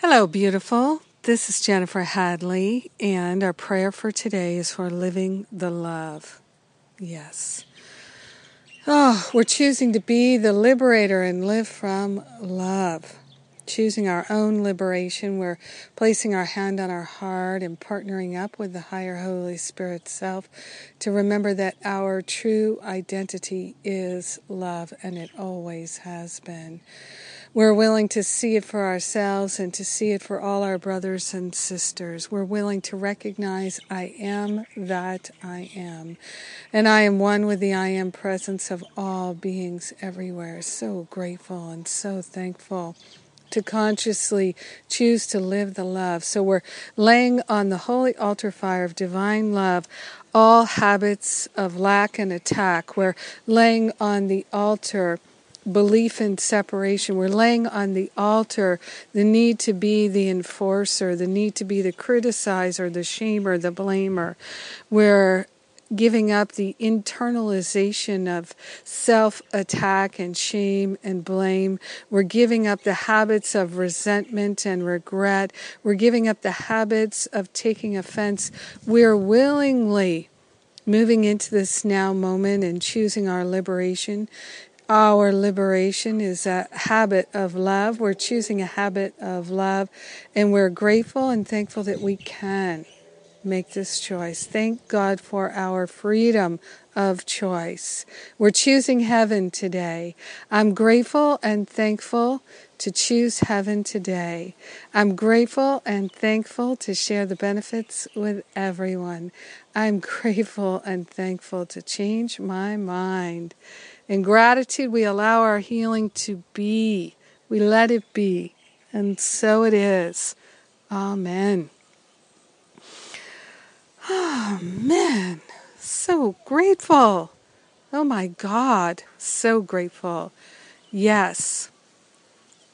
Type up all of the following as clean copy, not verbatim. Hello, beautiful. This is Jennifer Hadley, and our prayer for today is for living the love. Yes. Oh, we're choosing to be the liberator and live from love. Choosing our own liberation. We're placing our hand on our heart and partnering up with the higher Holy Spirit self to remember that our true identity is love, and it always has been. We're willing to see it for ourselves and to see it for all our brothers and sisters. We're willing to recognize I am that I am. And I am one with the I am presence of all beings everywhere. So grateful and so thankful to consciously choose to live the love. So we're laying on the holy altar fire of divine love all habits of lack and attack. We're laying on the altar belief in separation. We're laying on the altar the need to be the enforcer, the need to be the criticizer, the shamer, the blamer. We're giving up the internalization of self-attack and shame and blame. We're giving up the habits of resentment and regret. We're giving up the habits of taking offense. We're willingly moving into this now moment and choosing our liberation. Our liberation is a habit of love. We're choosing a habit of love, and we're grateful and thankful that we can make this choice. Thank God for our freedom of choice. We're choosing heaven today. I'm grateful and thankful to choose heaven today. I'm grateful and thankful to share the benefits with everyone. I'm grateful and thankful to change my mind. In gratitude, we allow our healing to be. We let it be. And so it is. Amen. Oh, man. So grateful. Oh, my God. So grateful. Yes.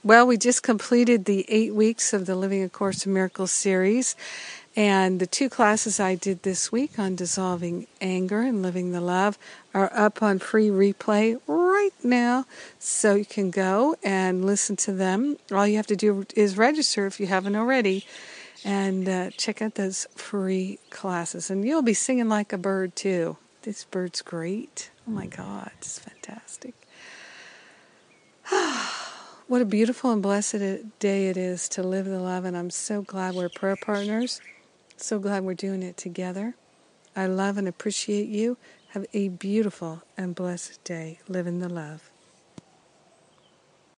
Well, we just completed the 8 weeks of the Living A Course in Miracles series. And the 2 classes I did this week on dissolving anger and living the love are up on free replay right now. So you can go and listen to them. All you have to do is register if you haven't already. And check out those free classes. And you'll be singing like a bird too. This bird's great. Oh my God, it's fantastic. What a beautiful and blessed day it is to live the love. And I'm so glad we're prayer partners. So glad we're doing it together. I love and appreciate you. Have a beautiful and blessed day. Live in the love.